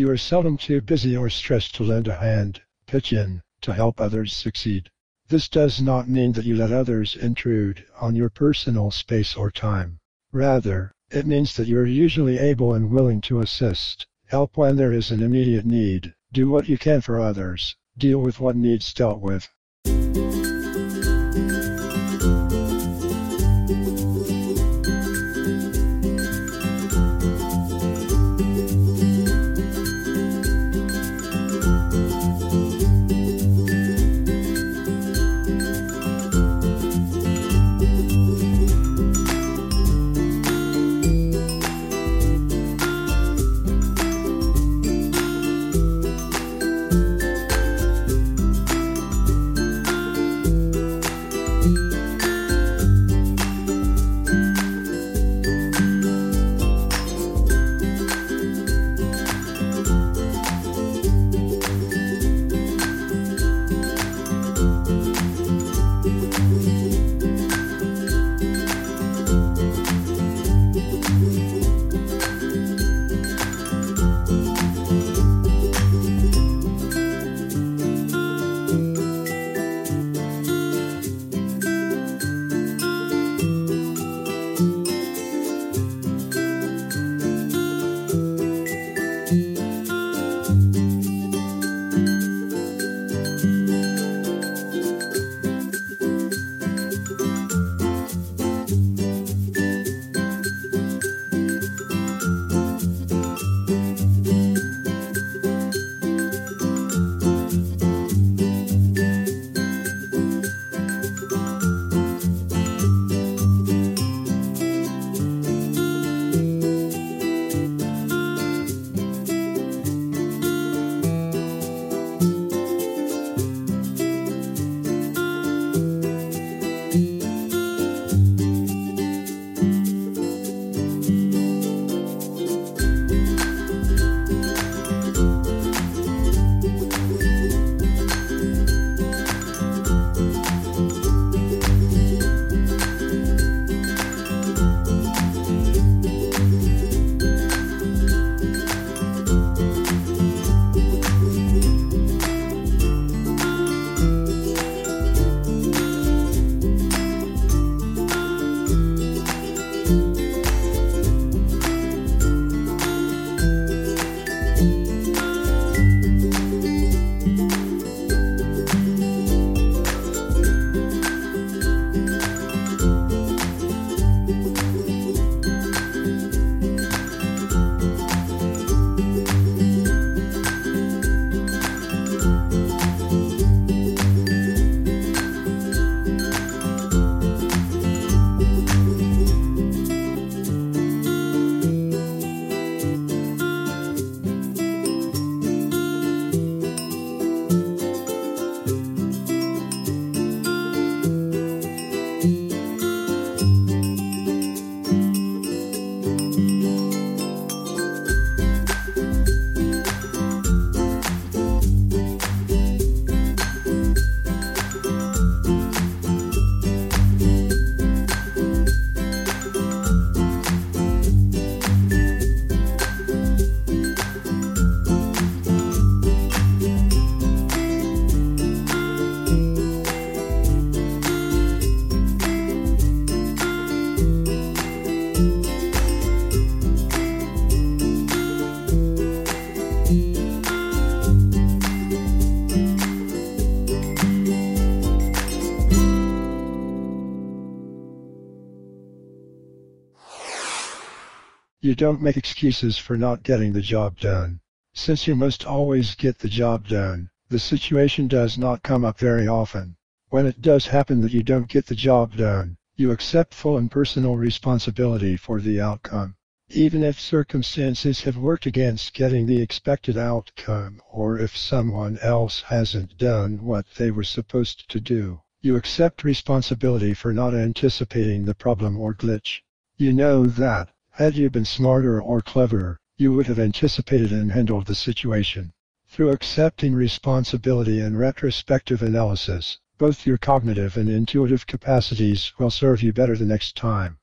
You are seldom too busy or stressed to lend a hand, pitch in, to help others succeed. This does not mean that you let others intrude on your personal space or time. Rather, it means that you are usually able and willing to assist, help when there is an immediate need, do what you can for others, deal with what needs dealt with. You don't make excuses for not getting the job done. Since you must always get the job done, the situation does not come up very often. When it does happen that you don't get the job done, you accept full and personal responsibility for the outcome. Even if circumstances have worked against getting the expected outcome, or if someone else hasn't done what they were supposed to do, you accept responsibility for not anticipating the problem or glitch. You know that, had you been smarter or cleverer, you would have anticipated and handled the situation. Through accepting responsibility and retrospective analysis, both your cognitive and intuitive capacities will serve you better the next time.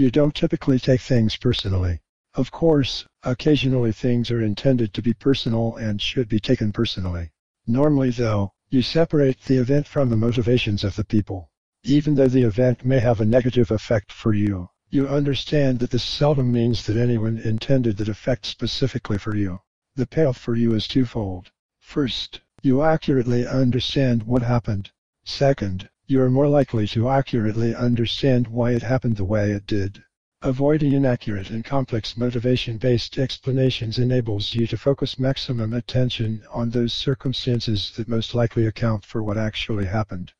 You don't typically take things personally. Of course, occasionally things are intended to be personal and should be taken personally. Normally though, you separate the event from the motivations of the people. Even though the event may have a negative effect for you, you understand that this seldom means that anyone intended that effect specifically for you. The payoff for you is twofold. First, you accurately understand what happened. Second, you are more likely to accurately understand why it happened the way it did. Avoiding inaccurate and complex motivation-based explanations enables you to focus maximum attention on those circumstances that most likely account for what actually happened.